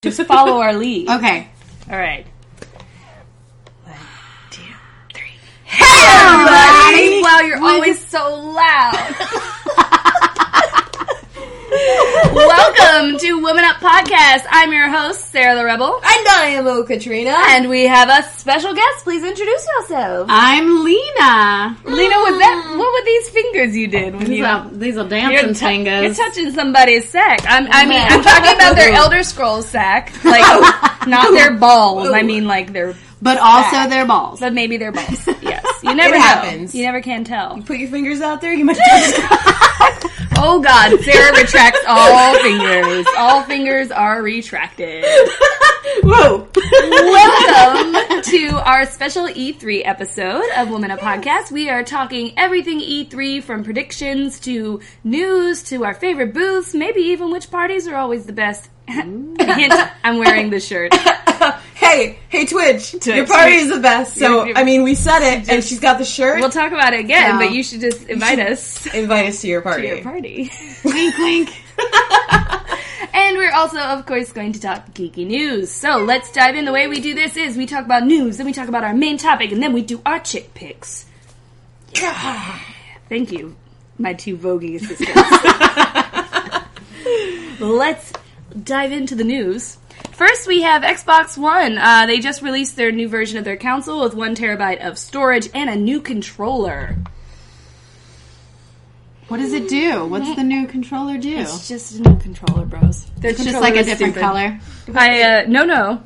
Just follow our lead. Okay. All right. 1, 2, 3. Hey, everybody! Wow, you're always so loud. Welcome to Woman Up Podcast. I'm your host, Sarah the Rebel. And I am Katrina. And we have a special guest. Please introduce yourselves. I'm Lena. Lena, what were these fingers you did? These are dancing fingers. You're touching somebody's sack. I'm talking about their Elder Scrolls sack. Like, not their balls. I mean, like, their... But also their balls. But maybe their balls. Yes. You never know. Happens. You never can tell. You put your fingers out there, you might... Oh God, Sarah retracts all fingers. All fingers are retracted. Whoa. Welcome to our special E3 episode of Woman Up Podcast. We are talking everything E3, from predictions to news to our favorite booths, maybe even which parties are always the best. Hint, I'm wearing this shirt. Hey Twitch, your party is the best. So, I mean, we said it, and she's got the shirt. We'll talk about it again, but you should just invite us to your party. Wink, wink. And we're also, of course, going to talk geeky news. So let's dive in. The way we do this is we talk about news, then we talk about our main topic, and then we do our chick picks. Yeah. Thank you, my two voguing assistants. Let's dive into the news. First, we have Xbox One. They just released their new version of their console with 1 terabyte of storage and a new controller. What does it do? What's the new controller do? It's just a new controller, bros. It's just like a different color. No.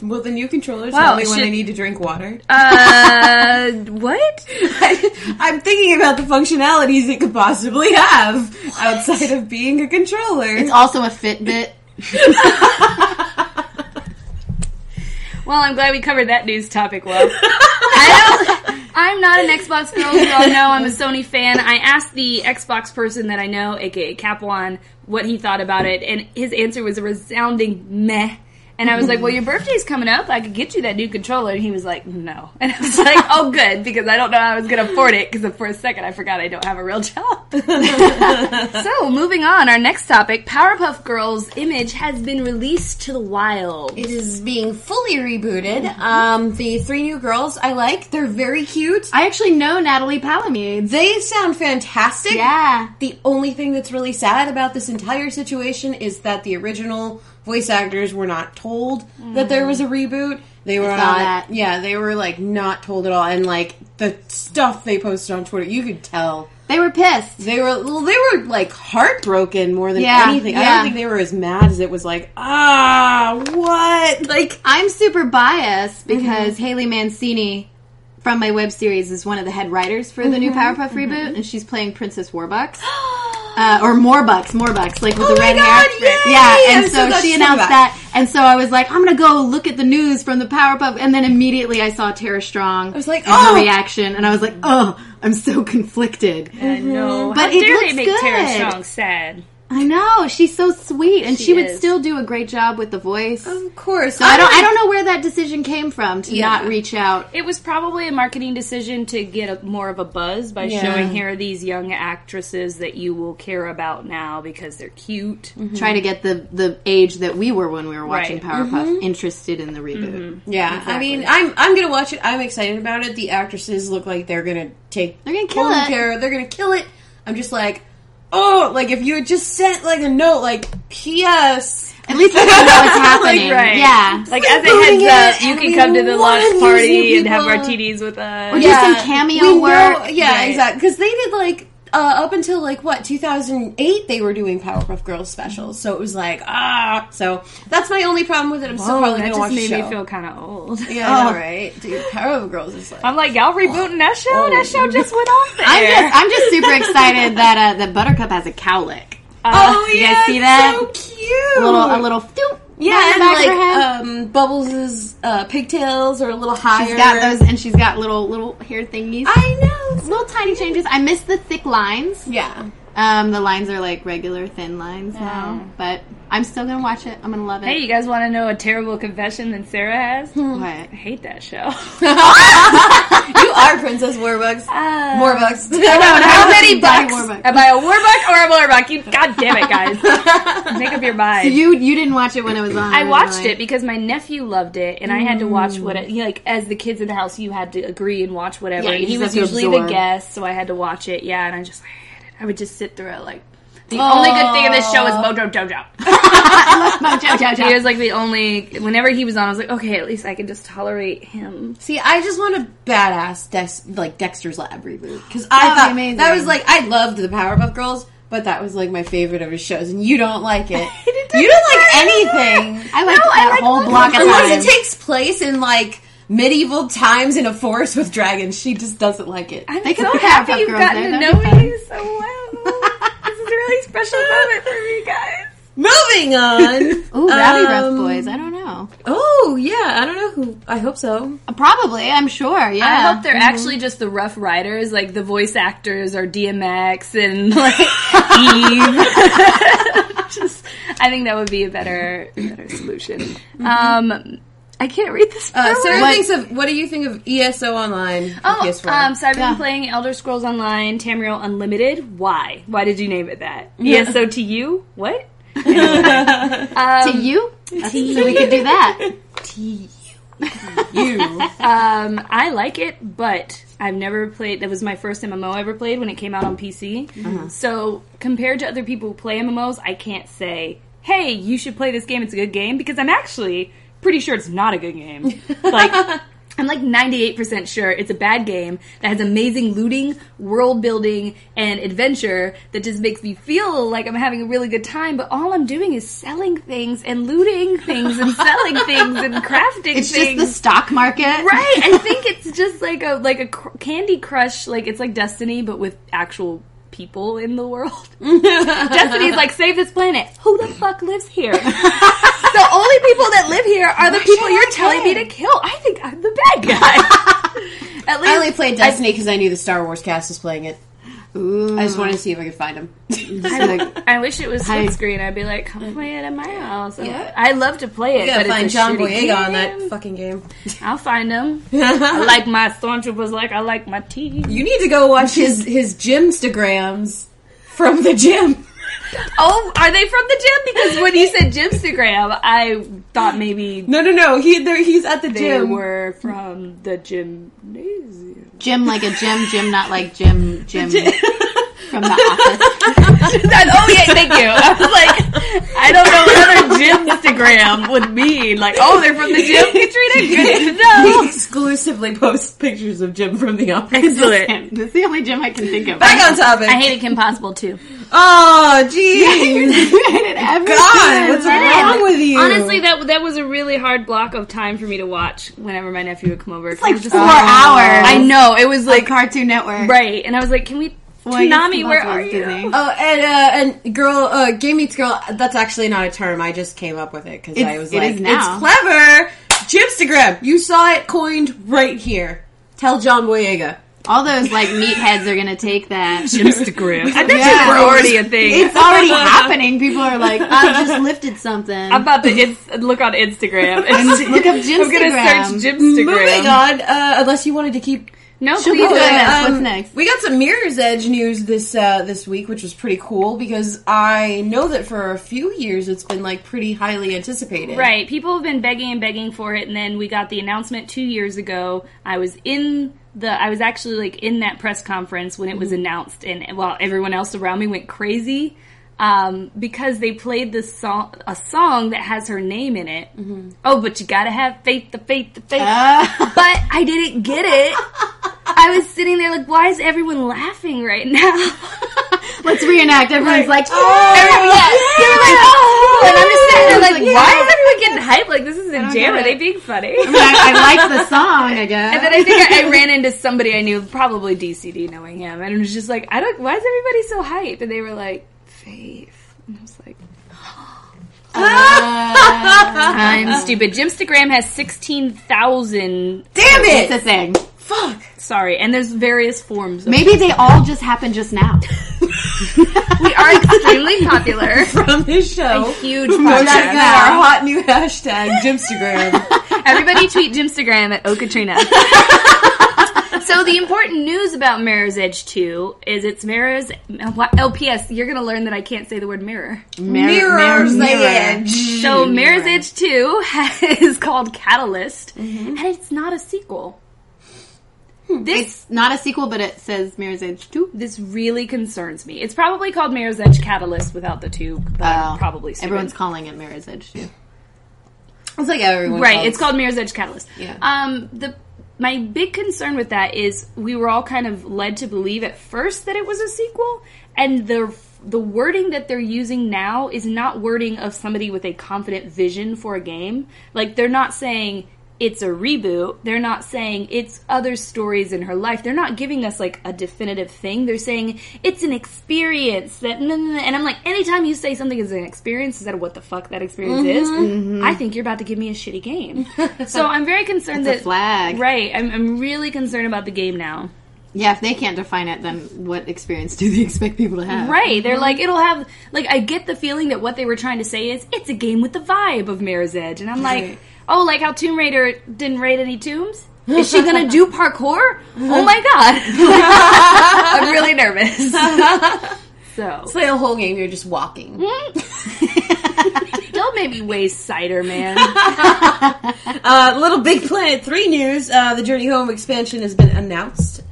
Well, the new controllers only when they need to drink water. What? I'm thinking about the functionalities it could possibly have outside of being a controller. It's also a Fitbit. Well, I'm glad we covered that news topic well. I'm not an Xbox girl, you all know. I'm a Sony fan. I asked the Xbox person that I know, aka Capwan, what he thought about it, and his answer was a resounding meh. And I was like, well, your birthday's coming up. I could get you that new controller. And he was like, no. And I was like, oh, good, because I don't know how I was going to afford it, because for a second I forgot I don't have a real job. So, moving on, our next topic, Powerpuff Girls' image has been released to the wild. It is being fully rebooted. The three new girls I like. They're very cute. I actually know Natalie Palamide. They sound fantastic. Yeah. The only thing that's really sad about this entire situation is that the original voice actors were not told that there was a reboot. They were not. Yeah, they were like not told at all, and like the stuff they posted on Twitter, you could tell they were pissed. They were like heartbroken more than anything. Yeah. I don't think they were as mad as it was like, what? Like, I'm super biased because Haley Mancini from my web series is one of the head writers for the new Powerpuff reboot, and she's playing Princess Morbucks. Or Morbucks, like with the red hair. Yay! Yeah, and so she announced that. And so I was like, I'm going to go look at the news from the Powerpuff. And then immediately I saw Tara Strong. I was like, her reaction. And I was like, I'm so conflicted. I know. But how dare they make Tara Strong sad? I know. She's so sweet. And she would still do a great job with the voice. Of course. So I don't know where that decision came from to not reach out. It was probably a marketing decision to get more of a buzz by showing, here are these young actresses that you will care about now because they're cute. Mm-hmm. Trying to get the age that we were when we were watching Powerpuff interested in the reboot. Mm-hmm. Yeah. Exactly. I mean, I'm going to watch it. I'm excited about it. The actresses look like they're going to They're going to kill it. I'm just like... Oh, like if you had just sent like a note, like P.S. At least you know what's happening. Like, yeah, like as a heads up, you can come to the launch party and have martinis with us. Or do some cameo work. Exactly. Because they did like up until like 2008, they were doing Powerpuff Girls specials. So it was like So that's my only problem with it. I'm still probably gonna watch the show. That just made me feel kind of old. Yeah, all right, dude. Powerpuff Girls is like, I'm like, y'all rebooting that show. That show just went off there. I'm just super excited that that Buttercup has a cowlick. You guys see that? So cute. A little. Doop. Yeah, and like Bubbles' pigtails are a little higher. She's got those, and she's got little hair thingies. I know. Little tiny changes. I miss the thick lines. Yeah. The lines are like regular thin lines now, but I'm still gonna watch it. I'm gonna love it. Hey, you guys want to know a terrible confession that Sarah has? What? I hate that show. You are Princess Morbucks. Morbucks. I don't know how many bucks. Am I a Warbuck or a Morbuck? You, God damn it, guys! Make up your mind. So you didn't watch it when it was on. I watched it because my nephew loved it, and I had to watch what it, like as the kids in the house. You had to agree and watch whatever. Yeah, he was usually the guest, so I had to watch it. Yeah, and I would just sit through it like. The only good thing in this show is Mojo Jojo. I love Mojo Jojo. He was like the only... Whenever he was on, I was like, okay, at least I can just tolerate him. See, I just want a badass Dexter's Lab reboot. Because I thought... Amazing. That was like... I loved the Powerpuff Girls, but that was like my favorite of his shows. And you don't like it. You don't like anything. I liked that whole block of time. Unless it takes place in like... medieval times in a forest with dragons. She just doesn't like it. I'm so happy you've gotten to know me so well. This is a really special moment for me, guys. Moving on. Ooh, Rowdy Rough Boys. I don't know. Oh, yeah. I don't know who. I hope so. Probably. I'm sure. Yeah. I hope they're actually just the Rough Riders. Like, the voice actors are DMX and, like, Eve. I think that would be a better solution. Mm-hmm. I can't read this. Sarah thinks of, what do you think of ESO Online? Oh, so I've been playing Elder Scrolls Online, Tamriel Unlimited. Why? Why did you name it that? Yeah. ESO to you? What? To you? So we could do that. To you. I like it, but I've never played... That was my first MMO I ever played when it came out on PC. Mm-hmm. So compared to other people who play MMOs, I can't say, hey, you should play this game, it's a good game, because I'm actually... pretty sure it's not a good game. Like, I'm like 98% sure it's a bad game that has amazing looting, world building, and adventure that just makes me feel like I'm having a really good time, but all I'm doing is selling things and looting things and selling things and crafting things. It's just the stock market. Right. I think it's just like a Candy Crush, like it's like Destiny, but with actual people in the world. Destiny's like, save this planet. Who the fuck lives here? The only people that live here are the people you're telling me to kill. I think I'm the bad guy. At least I only played Destiny because I knew the Star Wars cast was playing it. Ooh. I just wanted to see if I could find him. I wish it was split screen. I'd be like, come play it at my house. Yeah. I love to play it. You gotta find John Boyega on that fucking game. I'll find him. I like my stormtroopers. Like I like my tea. You need to go watch his gymstagrams from the gym. Oh, are they from the gym? Because when you said gymstagram, I thought maybe... No. He's at the gym. They were from the gymnasium. Gym like a gym, not like gym from the office. Oh, yeah, thank you. I was like, I don't know what other gymstagram would mean. Like, oh, they're from the gym, Katrina? Good to know. We exclusively post pictures of gym from the office. Excellent. That's the only gym I can think of. Back on topic. I hated Kim Possible, too. Oh, jeez. God, what's wrong with you? Honestly, that was a really hard block of time for me to watch whenever my nephew would come over. It's like 4 hours. I know. It was like... Cartoon Network. Right. And I was like, can we... Toonami, where are you? Oh, and girl, Game Meets Girl, that's actually not a term. I just came up with it because I was like, it's clever. Gymstagram. You saw it coined right here. Tell John Boyega. All those, like, meatheads are going to take that. Gymstagram. I bet you were already a thing. It's already happening. People are like, I just lifted something. I'm about to look on Instagram. Look up Gymstagram. I'm going to search Gymstagram. Moving on, unless you wanted to keep... No, please. What's next? We got some Mirror's Edge news this week, which was pretty cool because I know that for a few years it's been like pretty highly anticipated. Right, people have been begging and begging for it, and then we got the announcement 2 years ago. I was actually like in that press conference when it was announced, and while everyone else around me went crazy. Because they played a song that has her name in it. Mm-hmm. Oh, but you gotta have faith, the faith, the faith. But I didn't get it. I was sitting there like, why is everyone laughing right now? Let's reenact. Everyone's like, oh, yeah. They were like, oh. And I'm just sitting there like, why is everyone getting hyped? Like, this is a jam. Are they being funny? I mean, I liked the song, I guess. And then I think I ran into somebody I knew, probably DCD, knowing him. And it was just like, why is everybody so hyped? And they were like, faith. And I was like, I'm stupid. Gymstagram has 16,000. Damn it! It's a thing. Fuck. Sorry. And there's various forms. Maybe they all just happened just now. We are extremely popular. From this show. A huge podcast. That's our hot new hashtag, Jimstagram. Everybody tweet Jimstagram at Okatrina. So the important news about Mirror's Edge 2 is it's Mirror's... Oh, P.S. You're going to learn that I can't say the word mirror. Mirror's Edge. So Mirror's Edge 2 is called Catalyst, and it's not a sequel. It's not a sequel, but it says Mirror's Edge 2. This really concerns me. It's probably called Mirror's Edge Catalyst without the 2, but probably stupid. Everyone's calling it Mirror's Edge 2. It's like everyone Right, it's called Mirror's Edge Catalyst. Yeah. My big concern with that is we were all kind of led to believe at first that it was a sequel, and the wording that they're using now is not wording of somebody with a confident vision for a game. Like, they're not saying it's a reboot. They're not saying it's other stories in her life. They're not giving us, like, a definitive thing. They're saying it's an experience that... And I'm like, anytime you say something is an experience, instead of what the fuck that experience is, I think you're about to give me a shitty game. So I'm very concerned that... It's a flag. Right. I'm really concerned about the game now. Yeah, if they can't define it, then what experience do they expect people to have? Right. They're like, it'll have... Like, I get the feeling that what they were trying to say is, it's a game with the vibe of Mirror's Edge. And I'm like... Oh, like how Tomb Raider didn't raid any tombs? Is she going to do parkour? Oh, my God. I'm really nervous. So the whole game you're just walking. Don't make me waste cider, man. Little Big Planet 3 news. The Journey Home expansion has been announced.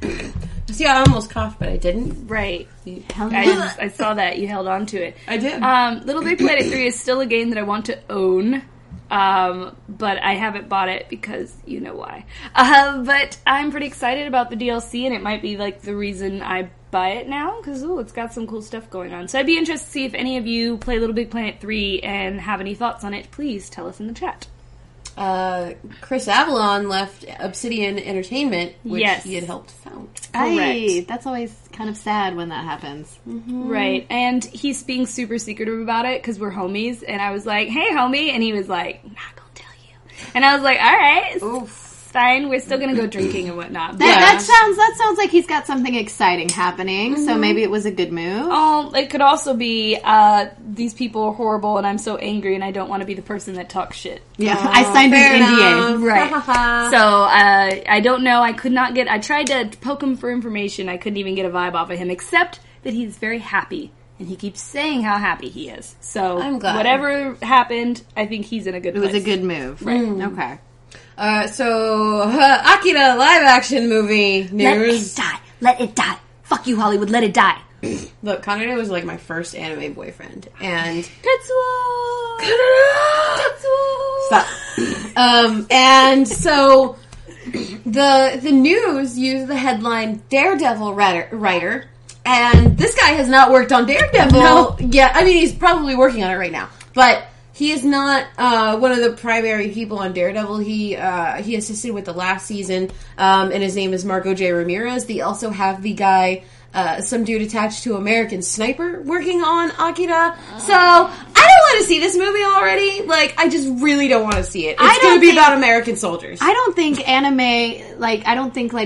See, I almost coughed, but I didn't. Right. I saw that. You held on to it. I did. Little Big Planet 3 is still a game that I want to own. But I haven't bought it because you know why. But I'm pretty excited about the DLC, and it might be, like, the reason I buy it now, because, it's got some cool stuff going on. So I'd be interested to see if any of you play Little Big Planet 3 and have any thoughts on it. Please tell us in the chat. Chris Avalon left Obsidian Entertainment, which he had helped found. Correct. That's always kind of sad when that happens. Mm-hmm. Right. And he's being super secretive about it because we're homies. And I was like, hey, homie. And he was like, not going to tell you. And I was like, all right. Oof. Fine, we're still going to go drinking and whatnot. That sounds like he's got something exciting happening, so maybe it was a good move. Oh, it could also be, these people are horrible and I'm so angry and I don't want to be the person that talks shit. Yeah, I signed an NDA. Right. So, I don't know, I tried to poke him for information, I couldn't even get a vibe off of him, except that he's very happy. And he keeps saying how happy he is. So, I'm glad. Whatever happened, I think he's in a good place. It was a good move. Right. Mm. Okay. Akira live-action movie news. Let it die. Let it die. Fuck you, Hollywood. Let it die. Look, Kaneda was, like, my first anime boyfriend. And... Tetsuo! Kaneda! Tetsuo! Stop. And so, the news used the headline, Daredevil writer, and this guy has not worked on Daredevil. No. Yeah, I mean, he's probably working on it right now, but... He is not one of the primary people on Daredevil. He assisted with the last season, and his name is Marco J. Ramirez. They also have the guy, some dude attached to American Sniper, working on Akira. So, I don't want to see this movie already. Like, I just really don't want to see it. It's going to be about American soldiers. I don't think anime, like,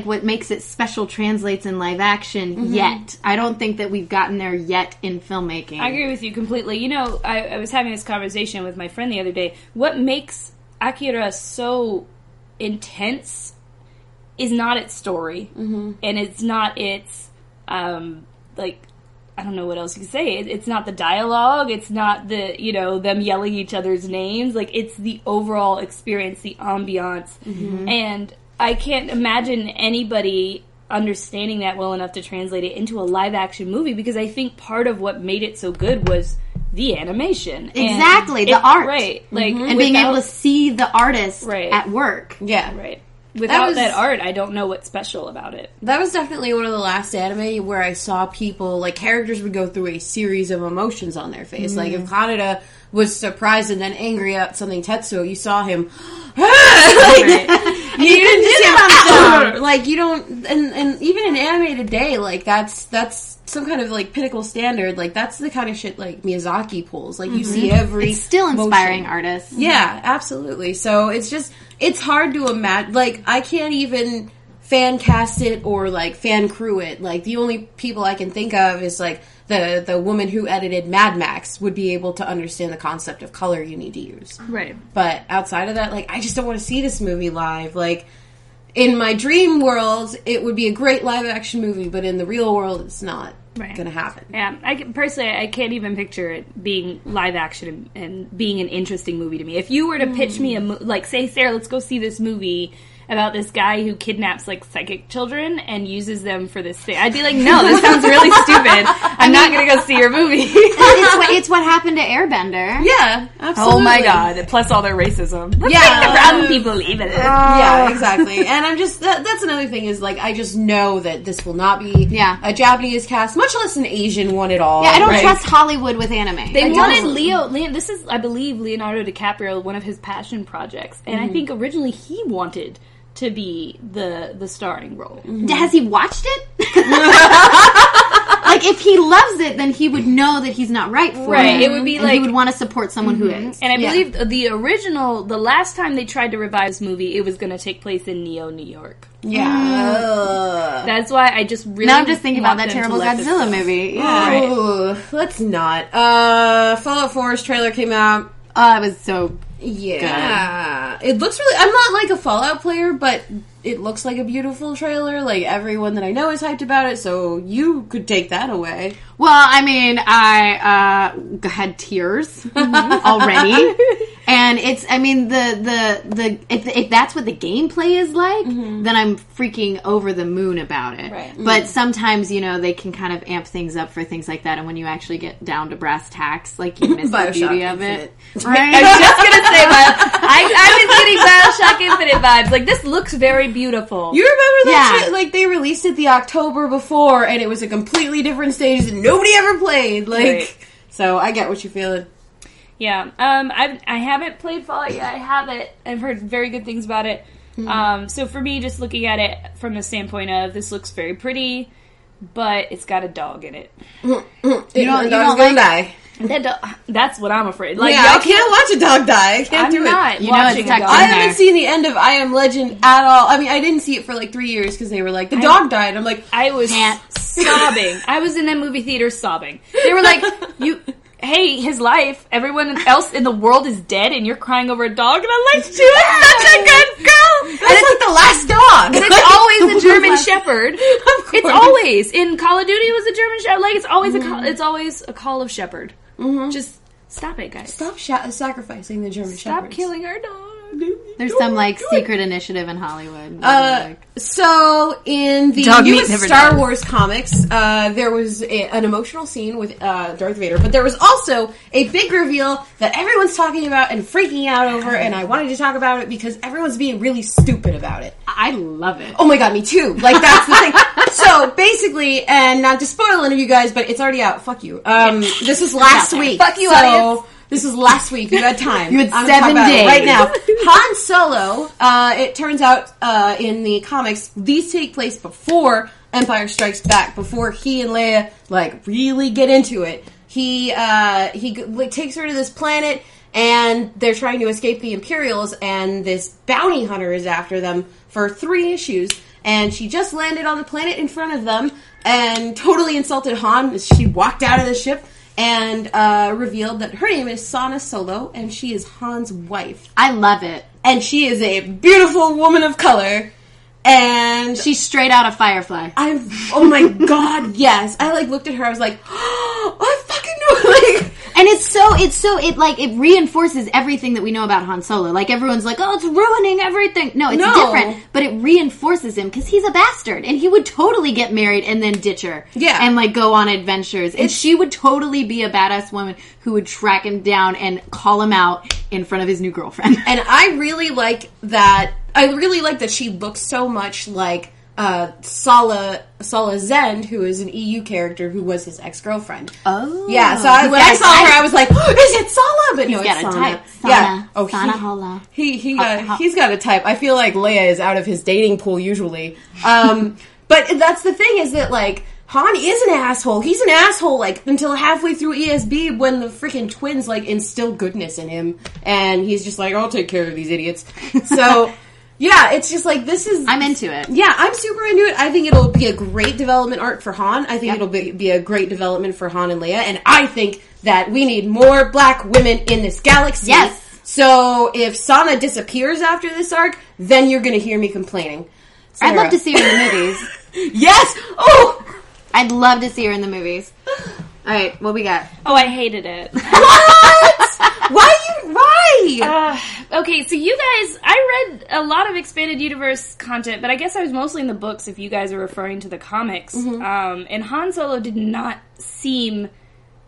what makes it special translates in live action yet. I don't think that we've gotten there yet in filmmaking. I agree with you completely. You know, I was having this conversation with my friend the other day. What makes Akira so intense is not its story. And it's not its... I don't know what else you can say. It's not the dialogue. It's not the, them yelling each other's names. Like, it's the overall experience, the ambiance. And I can't imagine anybody understanding that well enough to translate it into a live-action movie, because I think part of what made it so good was the animation. Exactly, the art. Right. Like, and being able to see the artist at work. Yeah. Right. Without that art, I don't know what's special about it. That was definitely one of the last anime where I saw people, like, characters would go through a series of emotions on their face. Like, if Kaneda was surprised and then angry at something Tetsuo, you saw him, and even in anime today, like, that's some kind of, like, pinnacle standard. Like, that's the kind of shit, like, Miyazaki pulls. Like, you see every... It's still inspiring artists. Yeah, absolutely. So, it's hard to imagine. Like, I can't even... fan cast it or like fan crew it. Like the only people I can think of is like the woman who edited Mad Max would be able to understand the concept of color you need to use. Right. But outside of that, like I just don't want to see this movie live. Like in my dream world, it would be a great live action movie, but in the real world, it's not going to happen. Yeah, I can't even picture it being live action and being an interesting movie to me. If you were to pitch me say Sarah, let's go see this movie about this guy who kidnaps, like, psychic children and uses them for this thing. I'd be like, no, this sounds really stupid. I'm not going to go see your movie. It's what happened to Airbender. Yeah, absolutely. Oh, my God. Plus all their racism. Let's make the brown people even. Yeah, exactly. And I'm just... That's another thing is, like, I just know that this will not be a Japanese cast, much less an Asian one at all. Yeah, I don't trust Hollywood with anime. They wanted Leo... This is, I believe, Leonardo DiCaprio, one of his passion projects. And I think originally he wanted... to be the starring role. Mm-hmm. Has he watched it? Like, if he loves it, then he would know that he's not right for it. It would be like... he would want to support someone who is. And I believe the original... the last time they tried to revive this movie, it was going to take place in Neo, New York. Yeah. That's why I just really... Now I'm just thinking about that terrible Godzilla movie. Yeah. Oh, right. Let's not. Fallout 4's trailer came out. Oh, it was so... Yeah. Good. It looks really... I'm not, like, a Fallout player, but it looks like a beautiful trailer. Like, everyone that I know is hyped about it, so you could take that away. Well, I mean, I had tears already. And it's... I mean, the if that's what the gameplay is like, then I'm freaking over the moon about it. Right. But sometimes, you know, they can kind of amp things up for things like that, and when you actually get down to brass tacks, like, you miss the beauty of it. Right? I was just going to say, I was getting Bioshock Infinite vibes. Like, this looks very beautiful. You remember that shit? Like, they released it the October before, and it was a completely different stage that nobody ever played. Like, so I get what you're feeling. Yeah. I haven't played Fallout yet. I have it. I've heard very good things about it. Mm-hmm. So for me, just looking at it from the standpoint of this looks very pretty, but it's got a dog in it. You don't dog's going to die. That's what I'm afraid. Like, yeah, I can't watch a dog die. I can't do it. I haven't seen the end of I Am Legend at all. I mean, I didn't see it for like 3 years because they were like, the dog died. I'm like, I was sobbing. I was in that movie theater sobbing. They were like, hey, his life, everyone else in the world is dead, and you're crying over a dog, and I'm like, she was such a good girl! That's and like the last dog! And it's always a German Shepherd. Of course. It's always, in Call of Duty, it was a German Shepherd. Like, it's always a call of Shepherd. Mm-hmm. Just stop it, guys. Stop sacrificing the German Shepherds. Stop killing our dog. There's some, like, secret initiative in Hollywood. So, in the newest Star Wars comics, there was an emotional scene with Darth Vader, but there was also a big reveal that everyone's talking about and freaking out over, and I wanted to talk about it because everyone's being really stupid about it. I love it. Oh my god, me too. Like, that's the thing. So, basically, and not to spoil any of you guys, but it's already out. Fuck you. This is last week. Fuck you, audience. This was last week. You had time. You had 7 days. Right now. Han Solo, it turns out in the comics, these take place before Empire Strikes Back, before he and Leia, like, really get into it. He takes her to this planet, and they're trying to escape the Imperials, and this bounty hunter is after them for 3 issues. And she just landed on the planet in front of them and totally insulted Han as she walked out of the ship. And revealed that her name is Sana Solo, and she is Han's wife. I love it. And she is a beautiful woman of color. And she's straight out of Firefly. Oh my god, yes. I like looked at her, I was like, oh, I fucking know. Like, and it reinforces everything that we know about Han Solo. Like, everyone's like, oh, it's ruining everything. No, it's different. But it reinforces him, because he's a bastard. And he would totally get married and then ditch her. Yeah. And, like, go on adventures. And she would totally be a badass woman who would track him down and call him out in front of his new girlfriend. And I really like that. I really like that she looks so much like Sala Zend, who is an EU character who was his ex-girlfriend. Oh. Yeah, so when I saw her, I was like, oh, is it Sala? But no, it's Sana. He's got a type. Sana. Yeah. Oh, Sana Hola. He's got a type. I feel like Leia is out of his dating pool usually. But that's the thing is that, like, Han is an asshole. He's an asshole, like, until halfway through ESB when the freaking twins, like, instill goodness in him. And he's just like, I'll take care of these idiots. So... Yeah, it's just like, this is... I'm into it. Yeah, I'm super into it. I think it'll be a great development arc for Han. I think it'll be a great development for Han and Leia. And I think that we need more black women in this galaxy. Yes. So if Sana disappears after this arc, then you're going to hear me complaining. Sarah. I'd love to see her in the movies. Yes! Oh! I'd love to see her in the movies. All right, what we got? Oh, I hated it. What? Why? Okay, so you guys, I read a lot of Expanded Universe content, but I guess I was mostly in the books if you guys are referring to the comics. Mm-hmm. And Han Solo did not seem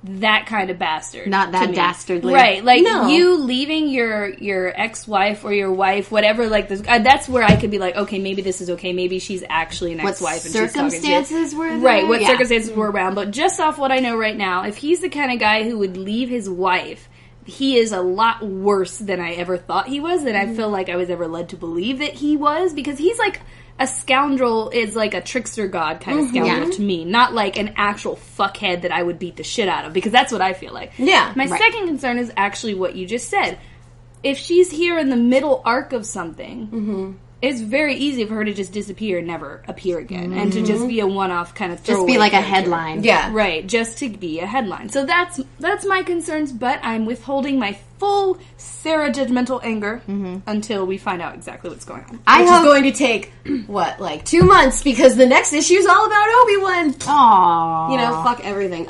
that kind of bastard. Not that dastardly. Right, like, no. You leaving your ex-wife or your wife, whatever, like, this, that's where I could be like, okay, maybe this is okay, maybe she's actually an ex-wife and she's talking to you. What circumstances were there? Right, what circumstances were around, but just off what I know right now, if he's the kind of guy who would leave his wife, he is a lot worse than I ever thought he was, than I feel like I was ever led to believe that he was, because he's like... A scoundrel is like a trickster god kind of scoundrel to me, not like an actual fuckhead that I would beat the shit out of, because that's what I feel like. Yeah. My second concern is actually what you just said. If she's here in the middle arc of something, it's very easy for her to just disappear and never appear again, and to just be a one-off kind of throwaway. Just be like a headline. Yeah. Right, just to be a headline. So that's my concerns, but I'm withholding my full Sarah judgmental anger until we find out exactly what's going on. Which is going to take, what, like 2 months, because the next issue is all about Obi-Wan. Aww. You know, fuck everything.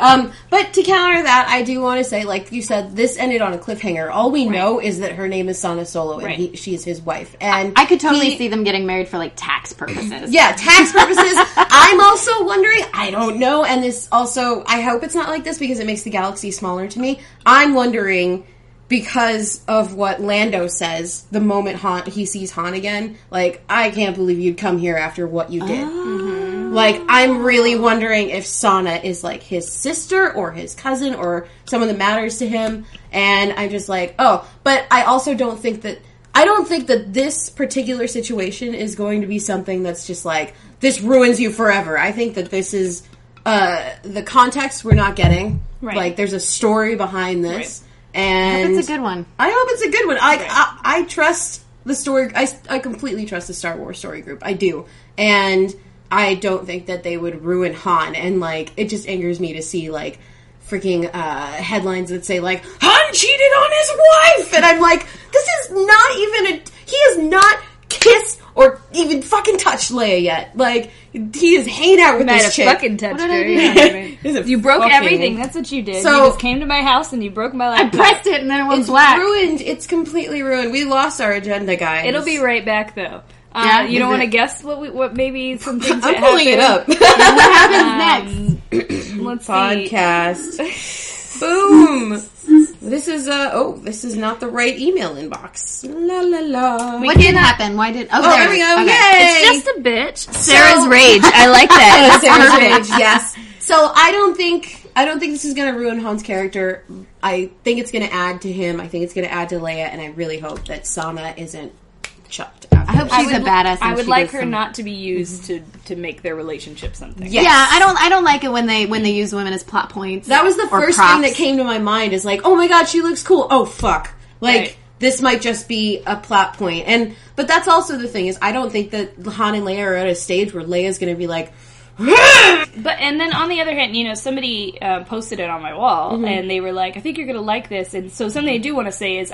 But to counter that, I do want to say, like you said, this ended on a cliffhanger. All we know is that her name is Sana Solo, and she is his wife. And I could totally see them getting married for, like, tax purposes. Yeah, tax purposes. I'm also wondering, I don't know, and this also, I hope it's not like this because it makes the galaxy smaller to me. I'm wondering... Because of what Lando says, the moment he sees Han again, like, I can't believe you'd come here after what you did. Like, I'm really wondering if Sana is, like, his sister or his cousin or someone that matters to him. And I'm just like, oh. But I also don't think that... I don't think that this particular situation is going to be something that's just like, this ruins you forever. I think that this is... the context we're not getting. Right. Like, there's a story behind this. Right. And I hope it's a good one. I trust the story. I completely trust the Star Wars story group. I do. And I don't think that they would ruin Han. And, like, it just angers me to see, like, freaking headlines that say, like, Han cheated on his wife! And I'm like, this is not even he has not kissed or even fucking touched Leia yet. Like, he is hanging out with this chick. Fucking touched her. You broke everything. That's what you did. So, you just came to my house and you broke my laptop. I pressed it and then it went black. It's ruined. It's completely ruined. We lost our agenda, guys. It'll be right back, though. You don't want to guess what maybe some things I'm pulling it up. What happens next? Let's see. Podcast. Boom. This is, this is not the right email inbox. La, la, la. What did happen? Why did... Oh, there we go. Okay. Yay! It's just a bitch. Sarah's rage. I like that. Sarah's rage, yes. So, I don't think this is going to ruin Han's character. I think it's going to add to him. I think it's going to add to Leia, and I really hope that Sana isn't chucked after. I hope she's a badass. I would like her not to be used to make their relationship something. Yes. Yeah, I don't like it when they use women as plot points. That was the first thing that came to my mind is like, oh my god, she looks cool. Oh fuck. Like this might just be a plot point. But that's also the thing is I don't think that Han and Leia are at a stage where Leia's going to be like and then on the other hand, you know, somebody posted it on my wall and they were like, I think you're going to like this. And so something I do want to say is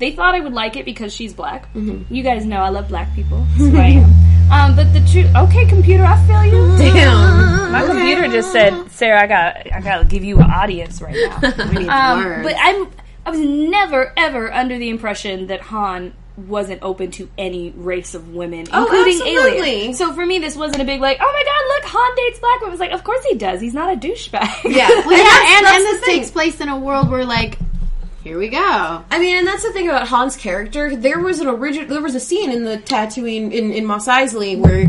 they thought I would like it because she's black. Mm-hmm. You guys know I love black people. That's who I am. But the truth... Okay, computer, I feel you. Damn. My computer just said, Sarah, I got to give you an audience right now. We need words. But I was never, ever under the impression that Han wasn't open to any race of women, including aliens. So for me, this wasn't a big, like, oh my god, look, Han dates black women. It was like, of course he does. He's not a douchebag. Yeah. and this takes place in a world where, like... Here we go. I mean, and that's the thing about Han's character. There was a scene in the Tatooine in Mos Eisley where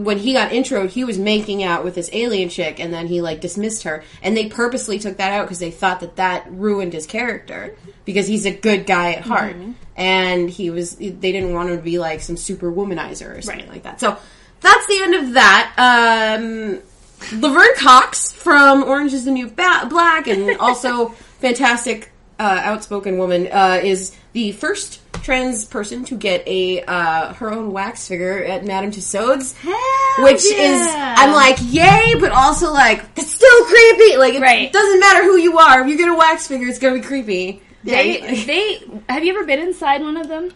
when he got introed, he was making out with this alien chick, and then he like dismissed her. And they purposely took that out because they thought that ruined his character because he's a good guy at heart, and they didn't want him to be like some super womanizer or something like that. So that's the end of that. Laverne Cox from Orange Is the New Black, and also fantastic. Outspoken woman is the first trans person to get a her own wax figure at Madame Tussauds, which is I'm like, yay, but also like that's still creepy. Like it doesn't matter who you are. If you get a wax figure, it's gonna be creepy. They have you ever been inside one of them?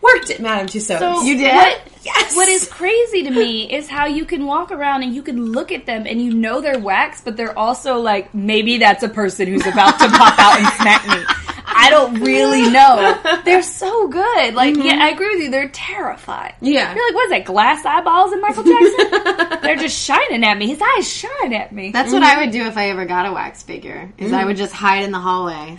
Worked at Madame Tussauds. So you did? Yes. What is crazy to me is how you can walk around and you can look at them and you know they're wax, but they're also like, maybe that's a person who's about to pop out and smack me. I don't really know. They're so good. Like, yeah, I agree with you. They're terrifying. Yeah. You're like, what is that, glass eyeballs in Michael Jackson? They're just shining at me. His eyes shine at me. That's what I would do if I ever got a wax figure, is I would just hide in the hallway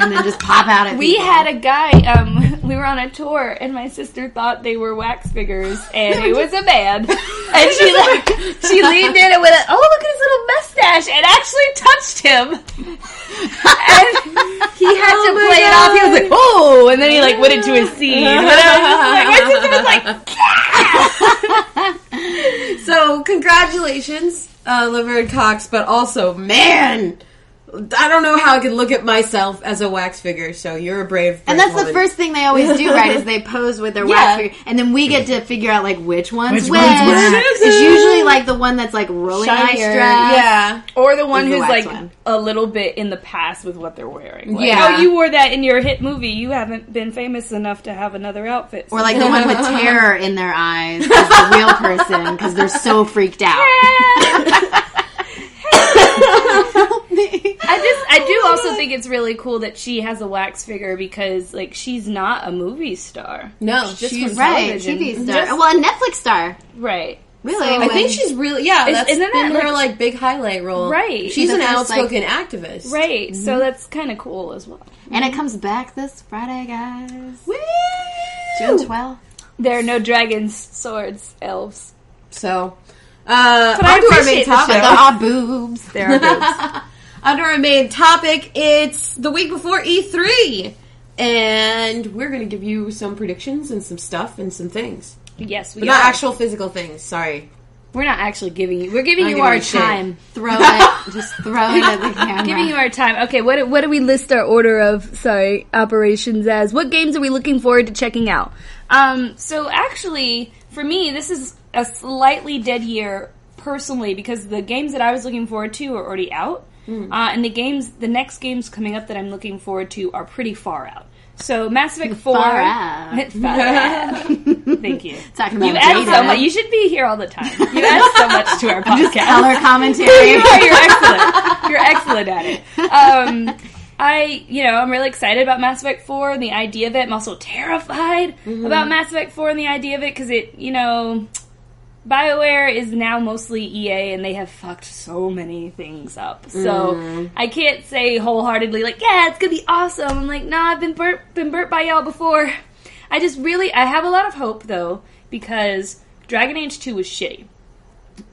and then just pop out at people. Had a guy, we were on a tour, and my sister thought they were wax figures, and it was a man. And she leaned in and went, oh, look at his little mustache, and actually touched him. And he had to play it off. He was like, oh, and then he like went into his scene. And my sister was like, yeah! So, congratulations, Laverne Cox, but also, man, I don't know how I could look at myself as a wax figure, so you're a brave woman. And that's the first thing they always do, right, is they pose with their wax figure. And then we get to figure out, like, which one's which. It's usually, like, the one that's, like, rolling eye straps. Yeah. Or the one who's, like, a little bit in the past with what they're wearing. Like, oh, you wore that in your hit movie. You haven't been famous enough to have another outfit. So. Or, like, the one with terror in their eyes is the real person, because they're so freaked out. Yeah. I do also think it's really cool that she has a wax figure because, like, she's not a movie star. No, she's right, TV star. A Netflix star. Right. Really? So, I think she's really, that's been her, like, big highlight role. Right. She's an outspoken activist. Right. Mm-hmm. So that's kind of cool as well. And it comes back this Friday, guys. Woo! June 12th. There are no dragons, swords, elves. So... I'll do our main topic. There are boobs. There are boobs. Under our main topic, it's the week before E3. And we're going to give you some predictions and some stuff and some things. Yes, we are. But not actual physical things, sorry. We're not actually giving you... We're giving you our time. Throw it. Just throw it at the camera. Giving you our time. Okay, what do we list our order of, operations as? What games are we looking forward to checking out? So actually, for me, this is... a slightly dead year, personally, because the games that I was looking forward to are already out, and the next games coming up that I'm looking forward to are pretty far out. So, Mass Effect 4... Far out. Far out. Thank you. Talking about data. So much. You should be here all the time. You add so much to our podcast. Just color commentary. You're excellent. You're excellent at it. I'm really excited about Mass Effect 4 and the idea of it. I'm also terrified about Mass Effect 4 and the idea of it, because it, BioWare is now mostly EA, and they have fucked so many things up. So, I can't say wholeheartedly, like, yeah, it's gonna be awesome. I'm like, nah, I've been burnt by y'all before. I have a lot of hope, though, because Dragon Age 2 was shitty.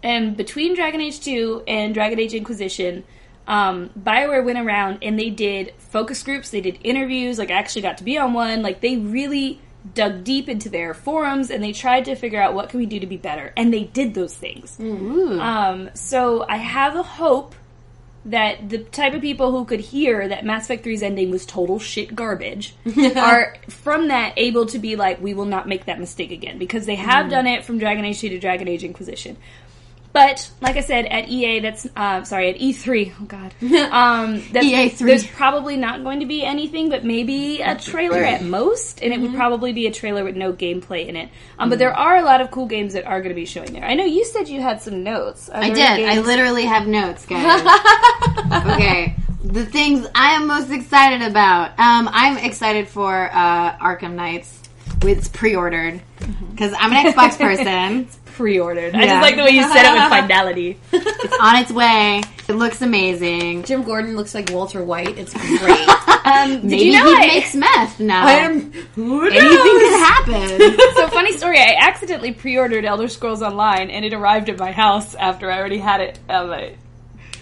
And between Dragon Age 2 and Dragon Age Inquisition, BioWare went around, and they did focus groups, they did interviews, like, I actually got to be on one, like, they really... dug deep into their forums, and they tried to figure out what can we do to be better, and they did those things. So I have a hope that the type of people who could hear that Mass Effect 3's ending was total shit garbage are from that able to be like, we will not make that mistake again, because they have done it from Dragon Age 2 to Dragon Age Inquisition. But, like I said, at E3, oh god, EA3. There's probably not going to be anything, but maybe a trailer at most, and it would probably be a trailer with no gameplay in it. But there are a lot of cool games that are going to be showing there. I know you said you had some notes. I did. I literally have notes, guys. Okay. The things I am most excited about. I'm excited for Arkham Knights. It's pre-ordered, because I'm an Xbox person. Pre-ordered. Yeah. I just like the way you said it with finality. It's on its way. It looks amazing. Jim Gordon looks like Walter White. It's great. Maybe he makes meth now. Who knows? Anything could happen. So, funny story. I accidentally pre-ordered Elder Scrolls Online, and it arrived at my house after I already had it.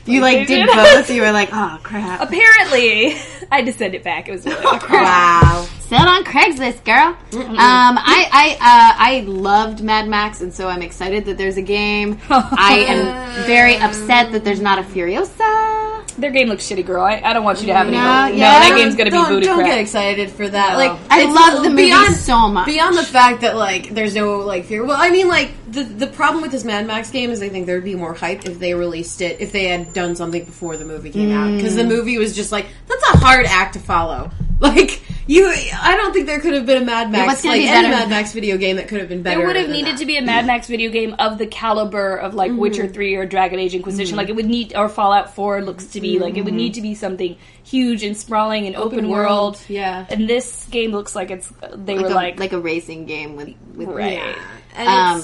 You, like, did both? You were like, oh, crap. Apparently. I had to send it back. It was really awkward. Wow. Sell it on Craigslist, girl. I loved Mad Max, and so I'm excited that there's a game. I am very upset that there's not a Furiosa. Their game looks shitty, girl. I don't want you to have any hope. Yeah, no, that game's gonna be booty crap. Don't get excited for that. Like, I love the movie so much. Beyond the fact that, like, there's no, like, fear. Well, I mean, like, the problem with this Mad Max game is I think there'd be more hype if they released it, if they had done something before the movie came out. Because the movie was just like, that's a hard act to follow. Like, I don't think there could have been a Mad Max, any Mad Max video game that could have been better. There would have needed to be a Mad Max video game of the caliber of, like, Witcher 3 or Dragon Age Inquisition. Like, it would need, or Fallout 4 looks to be, like, it would need to be something huge and sprawling and open world. Yeah. And this game looks like it's, like a racing game with right.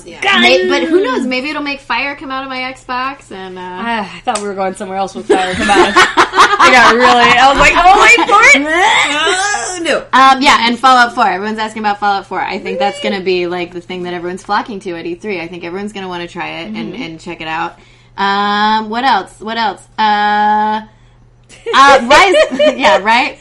Yeah. But who knows? Maybe it'll make fire come out of my Xbox. And I thought we were going somewhere else with fire come out. I was like, oh, wait for it. No. Yeah, and Fallout 4. Everyone's asking about Fallout 4. I think that's going to be like the thing that everyone's flocking to at E3. I think everyone's going to want to try it and check it out. What else? Yeah, right?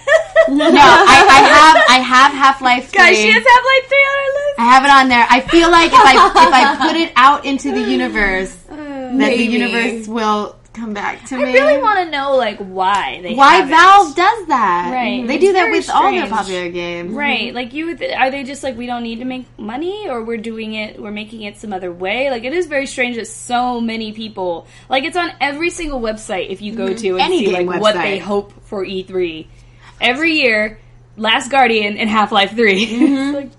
No, I have Half-Life 3. Guys, she has Half-Life 3 on her list. I have it on there. I feel like if I put it out into the universe, the universe will come back to me. I really want to know, like, why Valve does that. Right. They do that with all their popular games. Right. Like, are they just like, we don't need to make money, or we're making it some other way? Like, it is very strange that so many people, like, it's on every single website if you go to and any see, like, website. What they hope for E3. Every year, Last Guardian and Half-Life 3. It's like,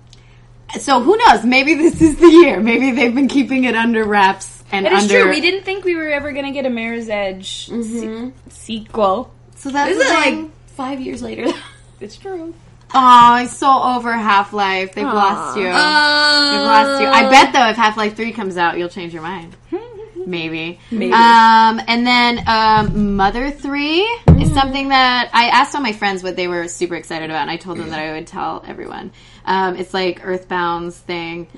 so who knows? Maybe this is the year. Maybe they've been keeping it under wraps. True. We didn't think we were ever going to get a Mirror's Edge sequel. So that's like 5 years later. It's true. Oh, I'm so over Half-Life. They've lost you. They've lost you. I bet, though, if Half-Life 3 comes out, you'll change your mind. Maybe. And then Mother 3 is something that I asked all my friends what they were super excited about, and I told them that I would tell everyone. It's like Earthbound's thing.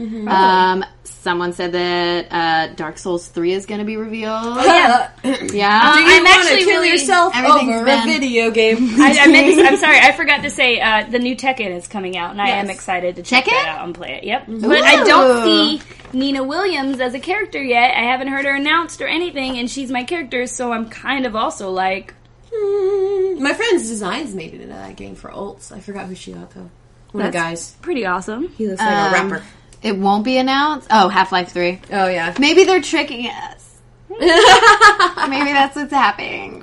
Someone said that Dark Souls 3 is going to be revealed. Oh, yeah. Do you want to kill yourself over a video game? I'm sorry, I forgot to say the new Tekken is coming out, and I am excited to check that out and play it. Yep. Ooh. But I don't see Nina Williams as a character yet. I haven't heard her announced or anything, and she's my character, so I'm kind of also like... My friend's designs made it into that game for Ults. I forgot who she got, though. That's guys. Pretty awesome. He looks like a rapper. It won't be announced. Oh, Half-Life 3. Oh, yeah. Maybe they're tricking us. Maybe that's what's happening.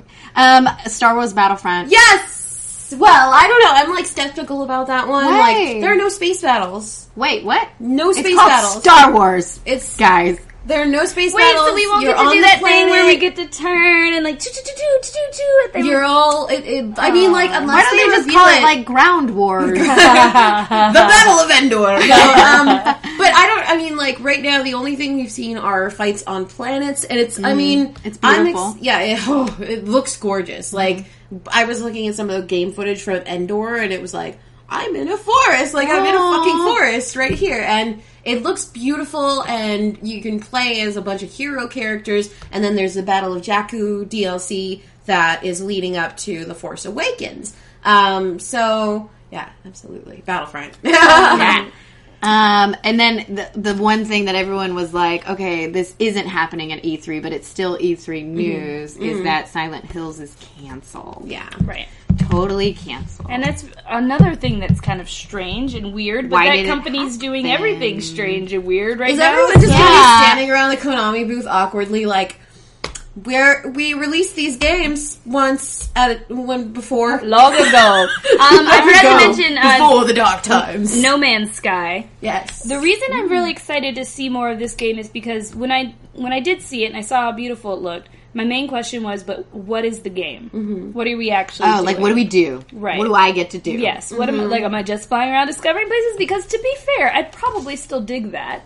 Star Wars Battlefront. Yes! Well, I don't know. I'm, like, skeptical about that one. Why? Like, there are no space battles. Wait, what? No space battles. It's called Star Wars. It's... Guys... There are no space battles. Wait, so we won't get to do that thing where we get to turn and, like, do. You're all... I mean, like, unless why don't they just call it, like, Ground Wars? The Battle of Endor. No, but I mean, like, right now, the only thing we've seen are fights on planets, and it's, I mean... It's beautiful. It looks gorgeous. Like, I was looking at some of the game footage from Endor, and it was like, I'm in a forest. Like, I'm in a fucking forest right here, and... It looks beautiful, and you can play as a bunch of hero characters, and then there's the Battle of Jakku DLC that is leading up to The Force Awakens. So, yeah, absolutely. Battlefront. Yeah. And then the one thing that everyone was like, okay, this isn't happening at E3, but it's still E3 news, is that Silent Hills is canceled. Yeah. Right. Totally canceled. And that's another thing that's kind of strange and weird, but that company's doing everything strange and weird right now. Is everyone just standing around the Konami booth awkwardly like, we released these games once before. Long ago. I forgot to mention... before the dark times. No Man's Sky. Yes. The reason I'm really excited to see more of this game is because when I did see it and I saw how beautiful it looked, my main question was, but what is the game? Mm-hmm. What are we actually doing? Like, what do we do? Right. What do I get to do? Yes. What am I, like, am I just flying around discovering places? Because, to be fair, I'd probably still dig that.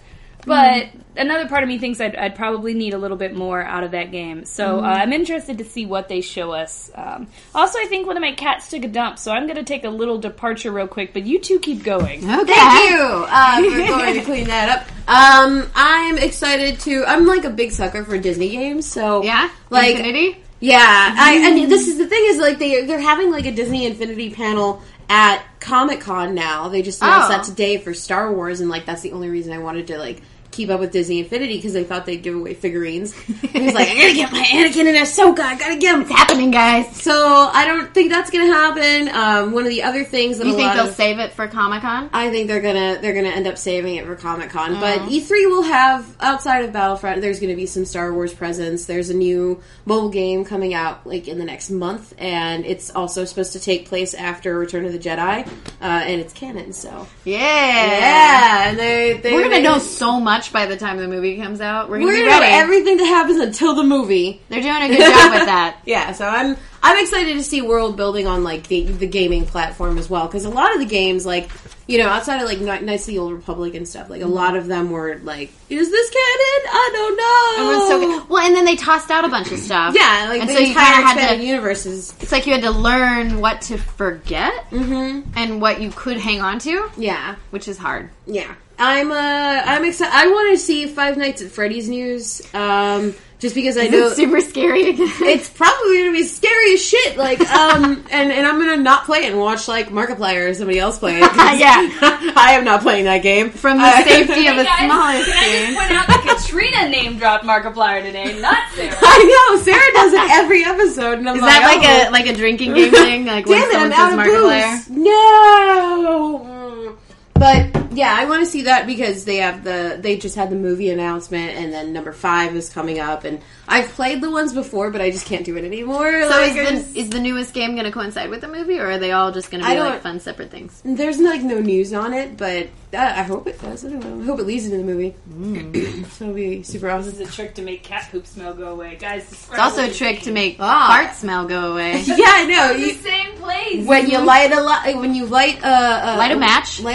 But another part of me thinks I'd probably need a little bit more out of that game. So I'm interested to see what they show us. Also, I think one of my cats took a dump, so I'm going to take a little departure real quick. But you two keep going. Okay. Thank you. We're going to clean that up. I'm excited to... I'm like a big sucker for Disney games, so... Yeah? Like, Infinity? Yeah. I mean, this is the thing is, like, they're having, like, a Disney Infinity panel... At Comic-Con now, they just announced that today for Star Wars, and, like, that's the only reason I wanted to, like, keep up with Disney Infinity because they thought they'd give away figurines. He was like, I gotta get my Anakin and Ahsoka. I gotta get them. It's happening, guys. So I don't think that's gonna happen. One of the other things that you think they'll save it for Comic-Con? I think they're gonna end up saving it for Comic-Con. But E3 will have, outside of Battlefront, there's gonna be some Star Wars presence. There's a new mobile game coming out like in the next month, and it's also supposed to take place after Return of the Jedi, and it's canon. So yeah, and we're gonna know so much by the time the movie comes out. We're gonna know everything that happens until the movie. They're doing a good job with that. Yeah, so I'm excited to see world building on like the gaming platform as well, because a lot of the games, like, you know, outside of like Knights of the Old Republic and stuff, like a lot of them were like, is this canon? I don't know. So well, and then they tossed out a bunch of stuff. Yeah, like, and the so you kind of had to universes. It's like you had to learn what to forget and what you could hang on to. Yeah, which is hard. Yeah. I'm excited. I want to see Five Nights at Freddy's news, just because I know it's super scary again. It's probably going to be scary as shit, like, and I'm going to not play it and watch, like, Markiplier or somebody else play it. Yeah. I am not playing that game. From the safety of a smaller screen. I just point out that Katrina name-dropped Markiplier today, not Sarah. I know, Sarah does it every episode, and I'm like, is that like a drinking game thing? Like, damn it, I'm out of booze. No! But yeah, I want to see that because they just had the movie announcement, and then number 5 is coming up, and I've played the ones before, but I just can't do it anymore. So like, is the newest game going to coincide with the movie, or are they all just going to be like fun separate things? There's like no news on it, but I hope it does. I don't know. I hope it leads into the movie. So it'll be super awesome. This is a trick to make cat poop smell go away, guys. It's also a trick to make fart smell go away. Yeah, I know. It's the same place. When you light a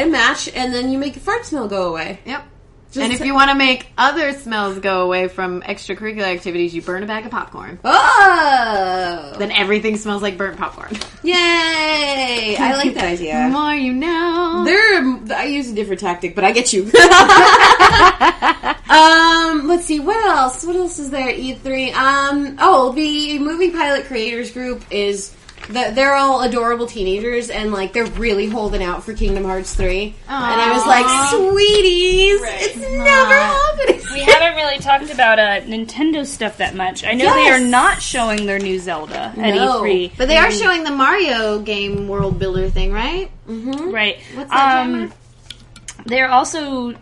match. And then you make your fart smell go away. Yep. Just and if you want to make other smells go away from extracurricular activities, you burn a bag of popcorn. Oh! Then everything smells like burnt popcorn. Yay! I like that idea. The more you know. I use a different tactic, but I get you. Let's see. What else? What else is there at E3? The Movie Pilot Creators Group is... They're all adorable teenagers, and, like, they're really holding out for Kingdom Hearts 3. Aww. And I was like, sweeties, it's never happening. We haven't really talked about Nintendo stuff that much. I know they are not showing their new Zelda at E3. But they are showing the Mario game world builder thing, right? Mm-hmm. Right. What's that drama? They're also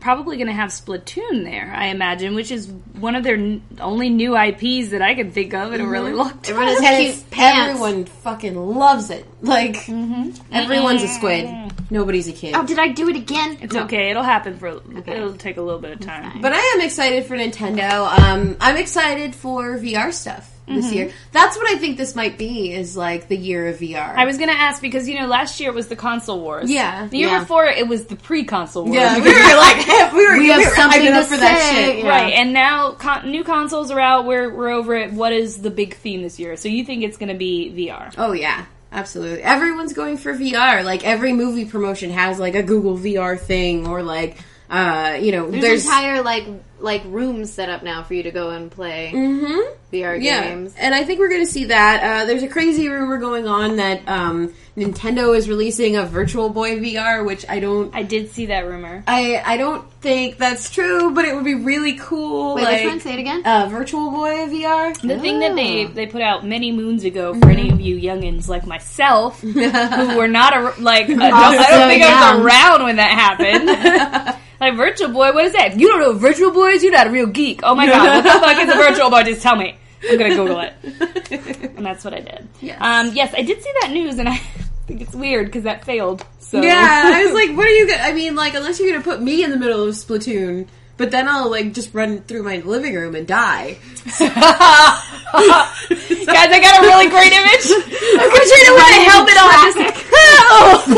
probably going to have Splatoon there, I imagine, which is one of their only new IPs that I can think of in a really long time. Everyone fucking loves it. Like, everyone's a squid. Nobody's a kid. Oh, did I do it again? It's okay. It'll happen it'll take a little bit of time. But I am excited for Nintendo. I'm excited for VR stuff. This year. That's what I think this might be, is like the year of VR. I was going to ask because, you know, last year it was the console wars. Yeah. The year before it was the pre-console wars. Yeah, we were like, we have something to say. For that shit. Yeah. Right, and now new consoles are out. We're over at what is the big theme this year. So you think it's going to be VR? Oh, yeah. Absolutely. Everyone's going for VR. Like, every movie promotion has, like, a Google VR thing or, like... you know, there's entire like rooms set up now for you to go and play VR games, and I think we're going to see that. There's a crazy rumor going on that Nintendo is releasing a Virtual Boy VR, which I did see that rumor. I don't think that's true, but it would be really cool. Wait, which one? Say it again. Virtual Boy VR. The thing that they put out many moons ago for any of you youngins like myself who were not I was around when that happened. Like, Virtual Boy, what is that? If you don't know what Virtual Boy is, you're not a real geek. Oh my god, what the fuck is a Virtual Boy? Just tell me. I'm gonna Google it. And that's what I did. Yes. Yes, I did see that news, and I think it's weird, because that failed. So. Yeah, I was like, what are you gonna... I mean, like, unless you're gonna put me in the middle of Splatoon, but then I'll, like, just run through my living room and die. Guys, I got a really great image. Katrina with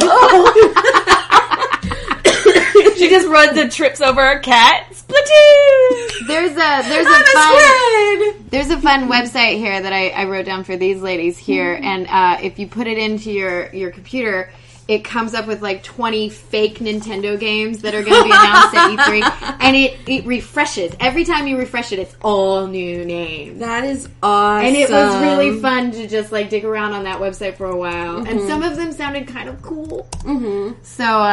a helmet on. Oh! She just runs and trips over a cat. Splatoon! There's a fun website here that I wrote down for these ladies here, and if you put it into your computer, it comes up with like 20 fake Nintendo games that are going to be announced at E3, and it refreshes. Every time you refresh it, it's all new names. That is awesome. And it was really fun to just like dig around on that website for a while, and some of them sounded kind of cool. So,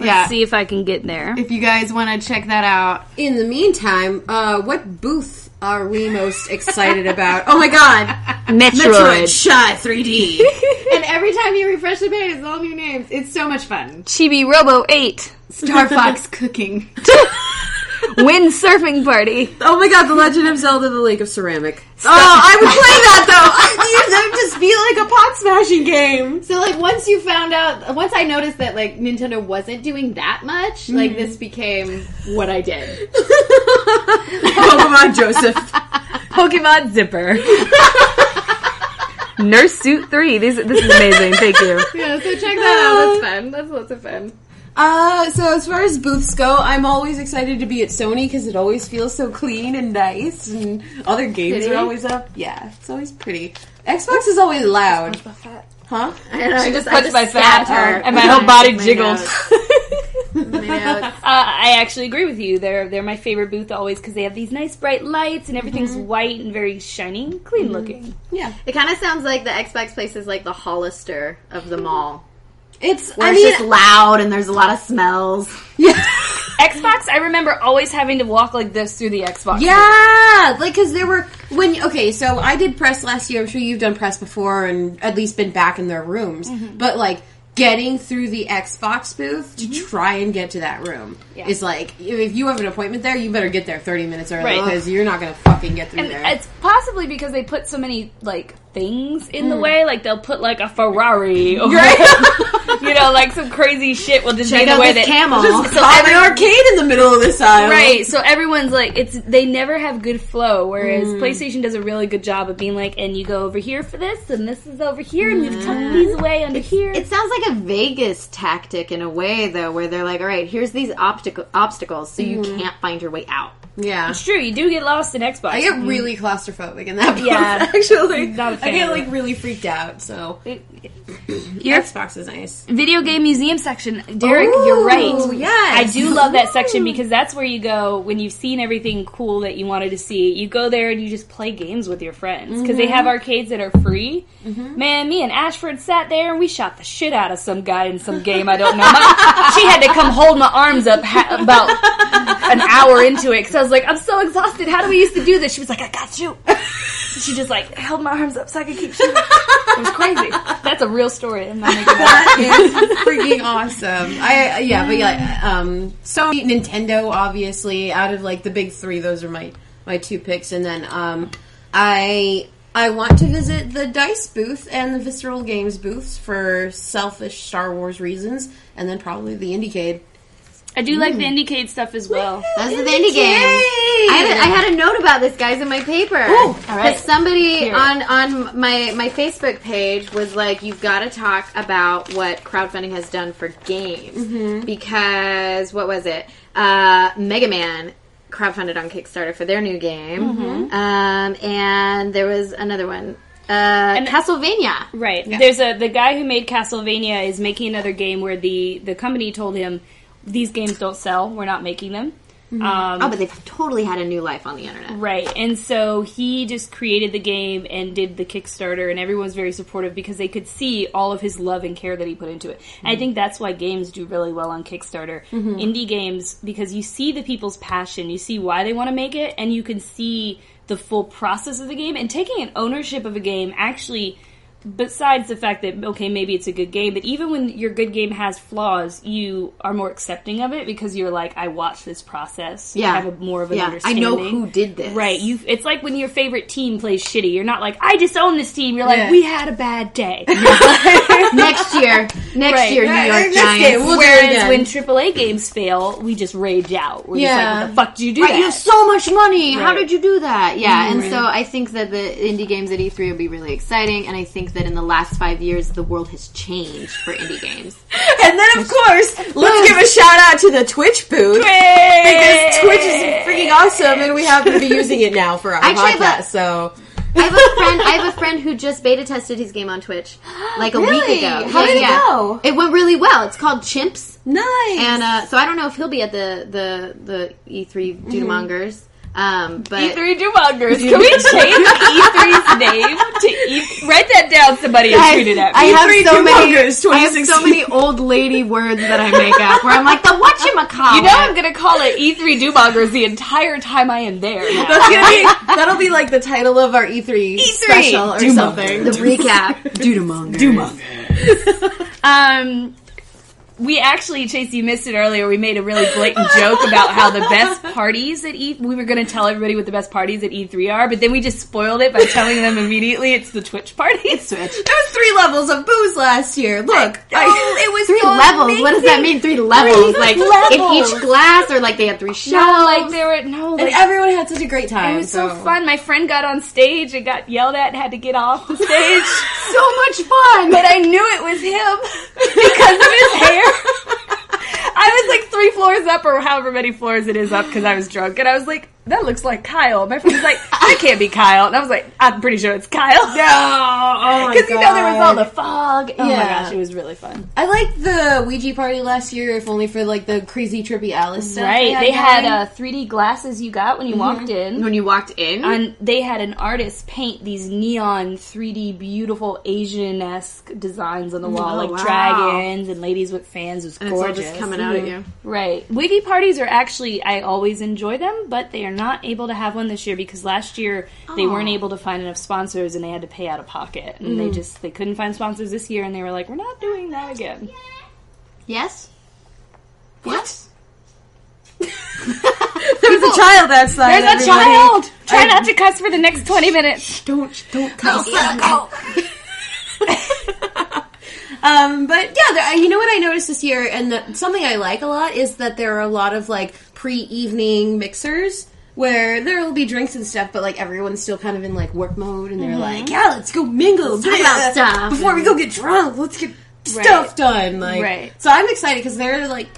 Let's see if I can get there. If you guys want to check that out. In the meantime, what booth are we most excited about? Oh my god! Metroid Shot 3D! And every time you refresh the page, it's all new names. It's so much fun. Chibi Robo 8. Star Fox Cooking. Wind Surfing Party. Oh my god, The Legend of Zelda, The Lake of Ceramic. Oh, I would play that though! That would just be like a pot smashing game. So like once I noticed that like Nintendo wasn't doing that much, like this became what I did. Pokemon Joseph. Pokemon Zipper. Nurse Suit 3. This is amazing, thank you. Yeah, so check that out, that's fun. That's lots of fun. So as far as booths go, I'm always excited to be at Sony because it always feels so clean and nice, and other games are always up. Yeah, it's always pretty. Xbox is always loud. Huh? I don't know. I just touched my fat her, and my whole body jiggled. I actually agree with you. They're my favorite booth always because they have these nice bright lights and everything's white and very shiny, clean looking. Yeah, it kind of sounds like the Xbox place is like the Hollister of the mall. It's just loud and there's a lot of smells. Yeah. Xbox, I remember always having to walk like this through the Xbox. Yeah! Room. Like, because there were... so I did press last year. I'm sure you've done press before and at least been back in their rooms. Mm-hmm. But, like, getting through the Xbox booth to try and get to that room is like, if you have an appointment there, you better get there 30 minutes early because you're not going to fucking get through there. It's possibly because they put so many, like, things in the way. Like, they'll put, like, a Ferrari over you know, like, some crazy shit will just be in the way that... camel. Just call an arcade in the middle of this aisle. Right, so everyone's like, they never have good flow, whereas PlayStation does a really good job of being like, and you go over here for this, and this is over here, and you've tucked these away under here. It sounds like a Vegas tactic in a way, though, where they're like, all right, here's these obstacles, so you can't find your way out. Yeah. It's true, you do get lost in Xbox. I get really claustrophobic in that place, actually. Not a fan. I get, like, really freaked out, so... Xbox is nice. Video game museum section. Derek, you're right. Yes. I do love that section because that's where you go when you've seen everything cool that you wanted to see. You go there and you just play games with your friends because they have arcades that are free. Mm-hmm. Man, me and Ashford sat there and we shot the shit out of some guy in some game I don't know. She had to come hold my arms up about an hour into it because I was like, I'm so exhausted. How do we used to do this? She was like, I got you. She just, like, held my arms up so I could keep shooting. It was crazy. That's a real story. I'm not making that is freaking awesome. Sony, Nintendo, obviously. Out of, like, the big three, those are my two picks. And then I want to visit the DICE booth and the Visceral Games booths for selfish Star Wars reasons. And then probably the IndieCade. I do like the IndieCade stuff as well. That's the indie game. I had a note about this, guys, in my paper. Ooh, all right. Somebody on my Facebook page was like, you've got to talk about what crowdfunding has done for games. Mm-hmm. Because, what was it? Mega Man crowdfunded on Kickstarter for their new game. Mm-hmm. And there was another one. And Castlevania. Right. Yeah. There's the guy who made Castlevania is making another game where the company told him, these games don't sell. We're not making them. Mm-hmm. But they've totally had a new life on the internet. Right. And so he just created the game and did the Kickstarter, and everyone was very supportive because they could see all of his love and care that he put into it. Mm-hmm. And I think that's why games do really well on Kickstarter. Mm-hmm. Indie games, because you see the people's passion. You see why they want to make it, and you can see the full process of the game. And taking an ownership of a game actually... Besides the fact that, okay, maybe it's a good game, but even when your good game has flaws, you are more accepting of it because you're like, I watched this process. Yeah. I have more of an understanding. I know who did this. Right. It's like when your favorite team plays shitty. You're not like, I disown this team. You're like, we had a bad day. Next year, New York Giants. Whereas when AAA games fail, we just rage out. We're just like, what the fuck did you do that? You have so much money. Right. How did you do that? Yeah, so I think that the indie games at E3 will be really exciting, and I think that in the last 5 years, the world has changed for indie games. And then, of course, let's give a shout-out to the Twitch booth. Because Twitch is freaking awesome, and we happen to be using it now for our podcast, so... I have a friend who just beta tested his game on Twitch like a week ago. How did it go? It went really well. It's called Chimps. Nice. And so I don't know if he'll be at the E3 Doomongers. But E3 Jumongers. Can we change E3's name to E3? Write that down, somebody, and tweet it at me. I have so many old lady words that I make up where I'm like, the whatchamacallit. You know I'm going to call it E3 Jumongers the entire time I am there. Now. That'll be like the title of our E3 special or something. The recap. Doomongers. We actually, Chase, you missed it earlier, we made a really blatant joke about how the best parties at E3, we were going to tell everybody what the best parties at E3 are, but then we just spoiled it by telling them immediately it's the Twitch party. It's Twitch. There was 3 levels of booze last year. Look. It was 3 so levels? Amazing. What does that mean, 3 levels? 3 like, levels. In each glass, or like they had 3 shots? And everyone had such a great time. It was so fun. My friend got on stage and got yelled at and had to get off the stage. So much fun. But I knew it was him because of his hair. I was like 3 floors up, or however many floors it is up, because I was drunk, and I was like, that looks like Kyle. My friend was like, that can't be Kyle. And I was like, I'm pretty sure it's Kyle. No. Oh, my God. Because, you know, there was all the fog. Oh, yeah. My gosh. It was really fun. I liked the Ouija party last year, if only for, like, the crazy, trippy Alice stuff. Right. They had 3D glasses you got when you walked in. When you walked in? And they had an artist paint these neon 3D beautiful Asian-esque designs on the wall. Dragons and ladies with fans. It was gorgeous. It's all just coming out at you. Right. Ouija parties are actually, I always enjoy them, but they are not able to have one this year because last year they weren't able to find enough sponsors and they had to pay out of pocket, and they couldn't find sponsors this year, and they were like, we're not doing that again. Yes? What? There's a child outside. There's a child! Try not to cuss for the next 20 minutes. Don't cuss. Go. But yeah, you know what I noticed this year, and something I like a lot, is that there are a lot of like pre-evening mixers where there will be drinks and stuff, but like everyone's still kind of in like work mode, and they're like, yeah, let's go mingle, let's talk about stuff before we go get drunk. Let's get stuff done. Like, so I'm excited because there are like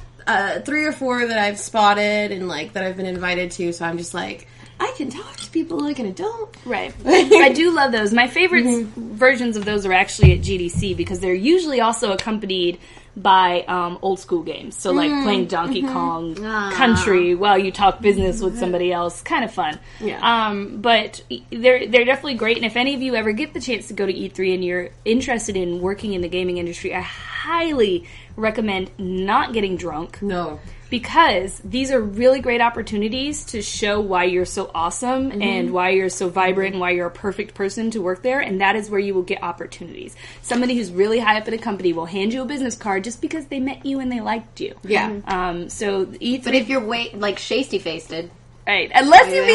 3 or 4 that I've spotted and like that I've been invited to. So I'm just like, I can talk to people like an adult. Right. I do love those. My favorite versions of those are actually at GDC because they're usually also accompanied by old school games. So like playing Donkey Kong Country while you talk business with somebody else. Kind of fun. Yeah. But they're definitely great. And if any of you ever get the chance to go to E3 and you're interested in working in the gaming industry, I highly recommend not getting drunk. No. Because these are really great opportunities to show why you're so awesome and why you're so vibrant and why you're a perfect person to work there. And that is where you will get opportunities. Somebody who's really high up in a company will hand you a business card just because they met you and they liked you. Yeah. So E3... But if you're like shasty-faced. Right. Unless you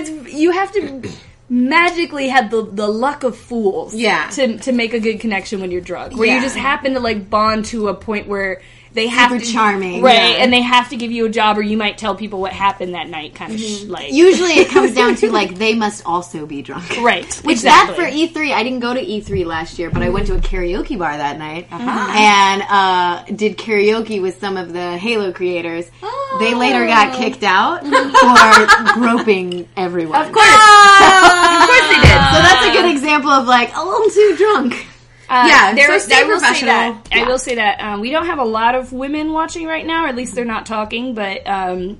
meet the... You have to... magically have the luck of fools to make a good connection when you're drunk. Where you just happen to, like, bond to a point where they have super to... super charming. Right, and they have to give you a job, or you might tell people what happened that night, kind of, like... Usually it comes down to, like, they must also be drunk. Right, which, exactly. That for E3, I didn't go to E3 last year, but I went to a karaoke bar that night, and did karaoke with some of the Halo creators. Oh. They later got kicked out for groping everyone. Of course! Of course they did. So that's a good example of, like, a little too drunk. I will say that we don't have a lot of women watching right now, or at least they're not talking, but,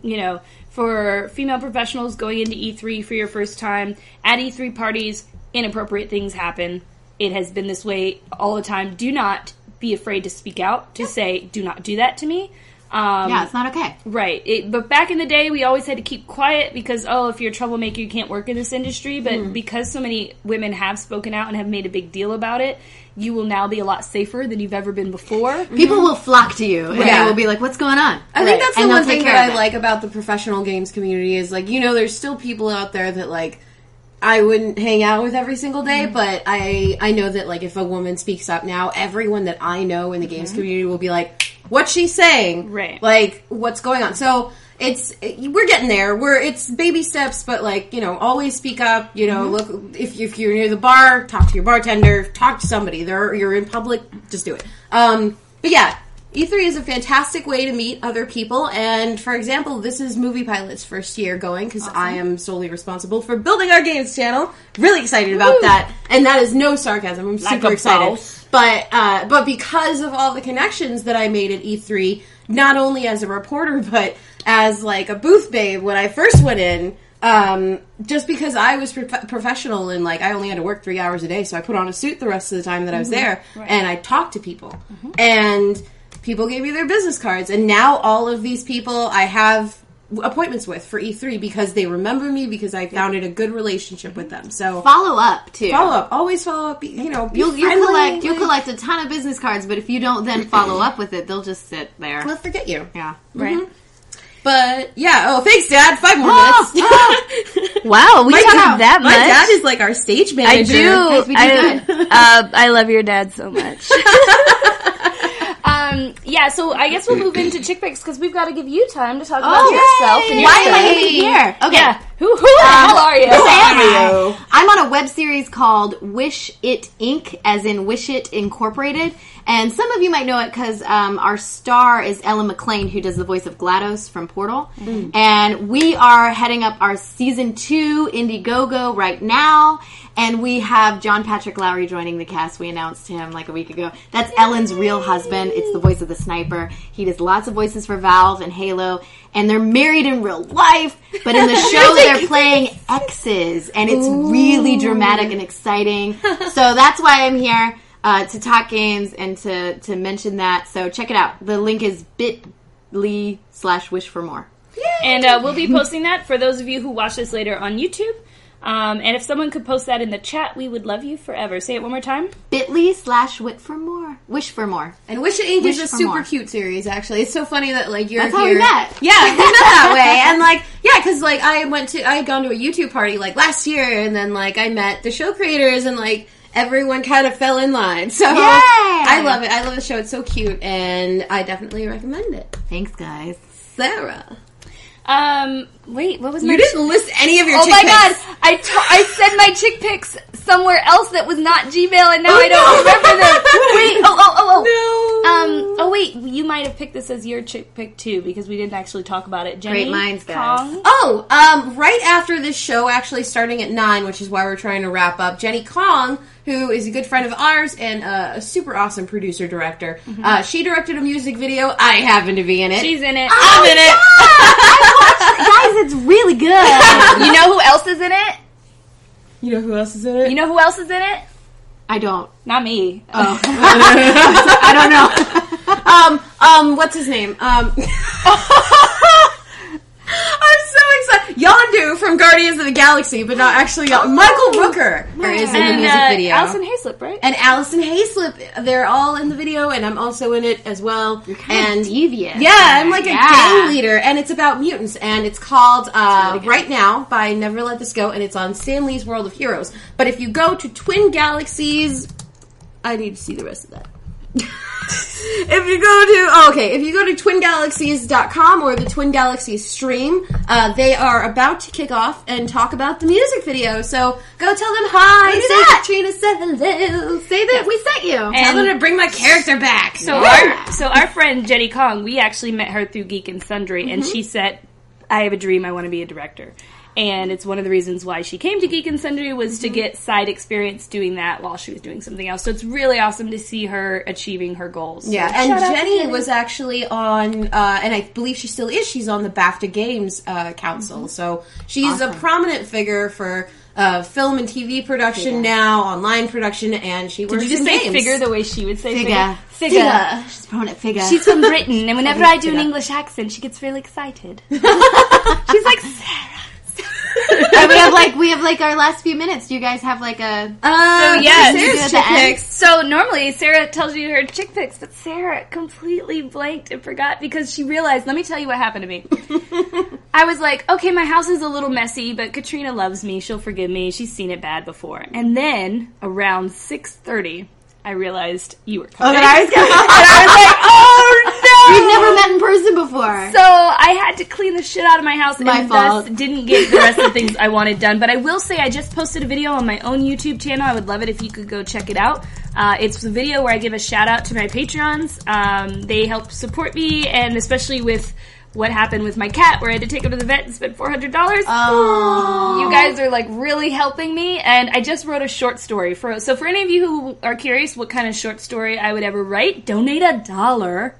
you know, for female professionals going into E3 for your first time, at E3 parties, inappropriate things happen. It has been this way all the time. Do not be afraid to speak out, to say, do not do that to me. It's not okay. Right. But back in the day, we always had to keep quiet because, if you're a troublemaker, you can't work in this industry. But because so many women have spoken out and have made a big deal about it, you will now be a lot safer than you've ever been before. People will flock to you, and they will be like, what's going on? I think that's the one thing that I like about the professional games community is, like, you know, there's still people out there that, like, I wouldn't hang out with every single day, but I know that, like, if a woman speaks up now, everyone that I know in the games community will be like, what's she saying? Right. Like, what's going on? So, we're getting there. It's baby steps, but, like, you know, always speak up, you know, look, if you're near the bar, talk to your bartender, talk to somebody. You're in public, just do it. But yeah, E3 is a fantastic way to meet other people, and, for example, this is Movie Pilot's first year going, because I am solely responsible for building our games channel. Really excited about that, and that is no sarcasm. I'm super excited. But because of all the connections that I made at E3, not only as a reporter, but as, like, a booth babe when I first went in, Just because I was professional and, like, I only had to work 3 hours a day, so I put on a suit the rest of the time that I was there, right. And I talked to people. Mm-hmm. And people gave me their business cards. And now all of these people I have appointments with for E3 because they remember me, because I founded a good relationship with them. So follow up, too. Follow up. Always follow up. You know, you'll collect a ton of business cards, but if you don't then follow up with it, they'll just sit there. They'll forget you. Yeah. Right. Mm-hmm. But, yeah. Oh, thanks, Dad. 5 more minutes. Oh. Wow, we talked that much. My dad is like our stage manager. I do. Yes, we do I love your dad so much. Yeah, so I guess we'll move into chick picks because we've got to give you time to talk about yourself. And why am I even here? Okay. Yeah. Who the hell are you? Who are you? I'm on a web series called Wish It Inc., as in Wish It Incorporated. And some of you might know it because our star is Ellen McLean, who does the voice of GLaDOS from Portal. Mm-hmm. And we are heading up our Season 2 Indiegogo right now. And we have John Patrick Lowry joining the cast. We announced him like a week ago. That's Ellen's real husband. It's the voice of the sniper. He does lots of voices for Valve and Halo. And they're married in real life. But in the show, they're playing exes. And it's really dramatic and exciting. So that's why I'm here. To talk games and to mention that. So check it out. The link is bit.ly/wishformore. Yay! And we'll be posting that for those of you who watch this later on YouTube. And if someone could post that in the chat, we would love you forever. Say it one more time. bit.ly/wishformore. Wish for more. And Wish It Inc. is a super cute series, actually. It's so funny that, like, you're That's here. That's how we met. Yeah, we met that way. And, like, yeah, because, like, I had gone to a YouTube party, like, last year, and then, like, I met the show creators and, like, everyone kind of fell in line. So yay! I love it. I love the show. It's so cute, and I definitely recommend it. Thanks, guys. Sarah. Wait, what was my... You didn't list any of your chick pics. Oh, my God. I said my chick pics somewhere else that was not Gmail, and now I don't remember them. Wait, no. Wait, you might have picked this as your chick pick, too, because we didn't actually talk about it. Jenny, great minds, guys. Kong. Oh, right after this show, actually starting at 9, which is why we're trying to wrap up, Jenny Kong, who is a good friend of ours and a super awesome producer-director. Mm-hmm. She directed a music video. I happen to be in it. She's in it. I'm in it. I watched it. Guys, it's really good. You know who else is in it? I don't. Not me. Oh. I don't know. What's his name? I'm so excited. Yondu from Guardians of the Galaxy, but not actually Yondu. Michael Rooker is in the music video. Allison Hayslip, right? And Allison Hayslip. They're all in the video, and I'm also in it as well. You're kind of devious. Yeah, I'm like a gang leader, and it's about mutants, and it's called Right Now by Never Let This Go, and it's on Stan Lee's World of Heroes. But if you go to Twin Galaxies, I need to see the rest of that. If you go to twingalaxies.com or the Twin Galaxies stream, they are about to kick off and talk about the music video. So go tell them hi. Say that Trina said hello. Say that we sent you. And tell them to bring my character back. So our friend Jenny Kong, we actually met her through Geek and Sundry, and she said, "I have a dream. I want to be a director." And it's one of the reasons why she came to Geek and Sundry was to get side experience doing that while she was doing something else. So it's really awesome to see her achieving her goals. Yeah, so, and Jenny was actually on, and I believe she still is, she's on the BAFTA Games Council. Mm-hmm. So she's awesome. A prominent figure for film and TV production now, online production, and she works in games. Did you just say figure the way she would say figure? Figure. She's prominent figure. She's from Britain, and whenever I do an English accent, she gets really excited. She's like, Sarah. And we have our last few minutes. Do you guys have like a Sarah's chick picks? So normally Sarah tells you her chick picks, but Sarah completely blanked and forgot because she realized. Let me tell you what happened to me. I was like, okay, my house is a little messy, but Katrina loves me. She'll forgive me. She's seen it bad before. And then around 6:30, I realized you were coming. And I was like, oh no. We've never met in person before. So I had to clean the shit out of my house thus didn't get the rest of the things I wanted done. But I will say I just posted a video on my own YouTube channel. I would love it if you could go check it out. It's a video where I give a shout out to my Patreons. They help support me, and especially with what happened with my cat where I had to take him to the vet and spend $400. Oh. You guys are like really helping me, and I just wrote a short story. So for any of you who are curious what kind of short story I would ever write, donate $1.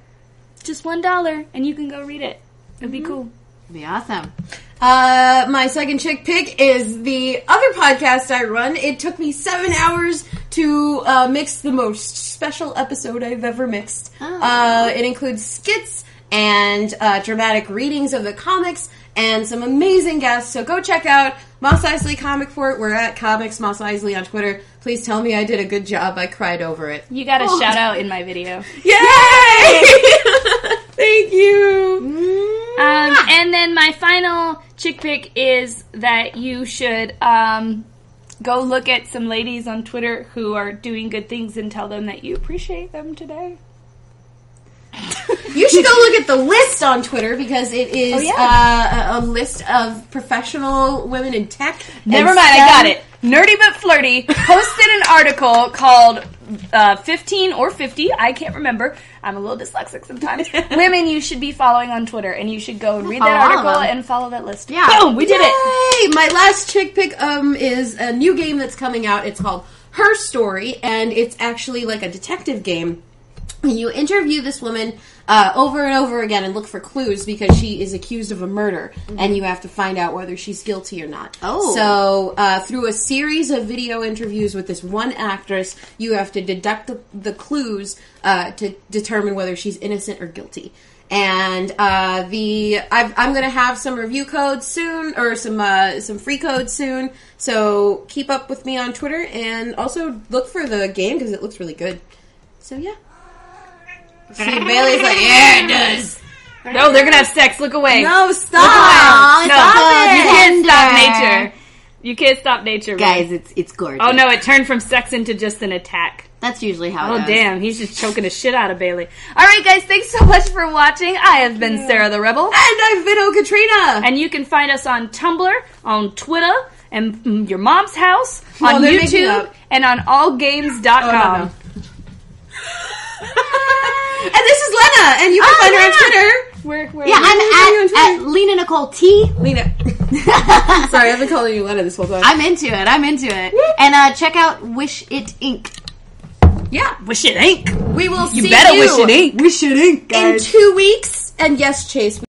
Just $1, and you can go read it. It'd be cool. It'd be awesome. My second chick pick is the other podcast I run. It took me 7 hours to mix the most special episode I've ever mixed. Oh. It includes skits and dramatic readings of the comics and some amazing guests. So go check out Mos Eisley Comic Fort. We're at Comics Mos Eisley on Twitter. Please tell me I did a good job. I cried over it. You got a shout out in my video. Yay! Thank you. And then my final chick pick is that you should go look at some ladies on Twitter who are doing good things and tell them that you appreciate them today. You should go look at the list on Twitter because it is a list of professional women in tech. Never mind, STEM. I got it. Nerdy But Flirty posted an article called 15 or 50, I can't remember. I'm a little dyslexic sometimes. Women you should be following on Twitter, and you should go and read that article and follow that list. Yeah. Boom, we did it. Yay! My last chick pick is a new game that's coming out. It's called Her Story, and it's actually like a detective game. You interview this woman over and over again and look for clues because she is accused of a murder, and you have to find out whether she's guilty or not. Oh. So through a series of video interviews with this one actress, you have to deduct the clues to determine whether she's innocent or guilty. And I'm going to have some review codes soon, or some free codes soon, so keep up with me on Twitter and also look for the game because it looks really good. So yeah. See, Bailey's like, yeah, it does. No, they're gonna have sex. Look away. No, stop. Aww, no, stop it. You can't stop nature. You can't stop nature, guys. Really. It's gorgeous. Oh no, it turned from sex into just an attack. That's usually how it goes. Oh damn, he's just choking the shit out of Bailey. All right, guys, thanks so much for watching. I have been Sarah the Rebel, and I've been O Katrina. And you can find us on Tumblr, on Twitter, and your mom's house, on YouTube, and on allgames.com. Oh, no. And this is Lena, and you can find her on Twitter. I'm at Lena Nicole T. Lena. Sorry, I've been calling you Lena this whole time. I'm into it. Whoop. And check out Wish It Inc. Yeah. Wish It Inc. We will see you. You better Wish It Inc. Wish It Inc, guys. In 2 weeks. And yes, Chase.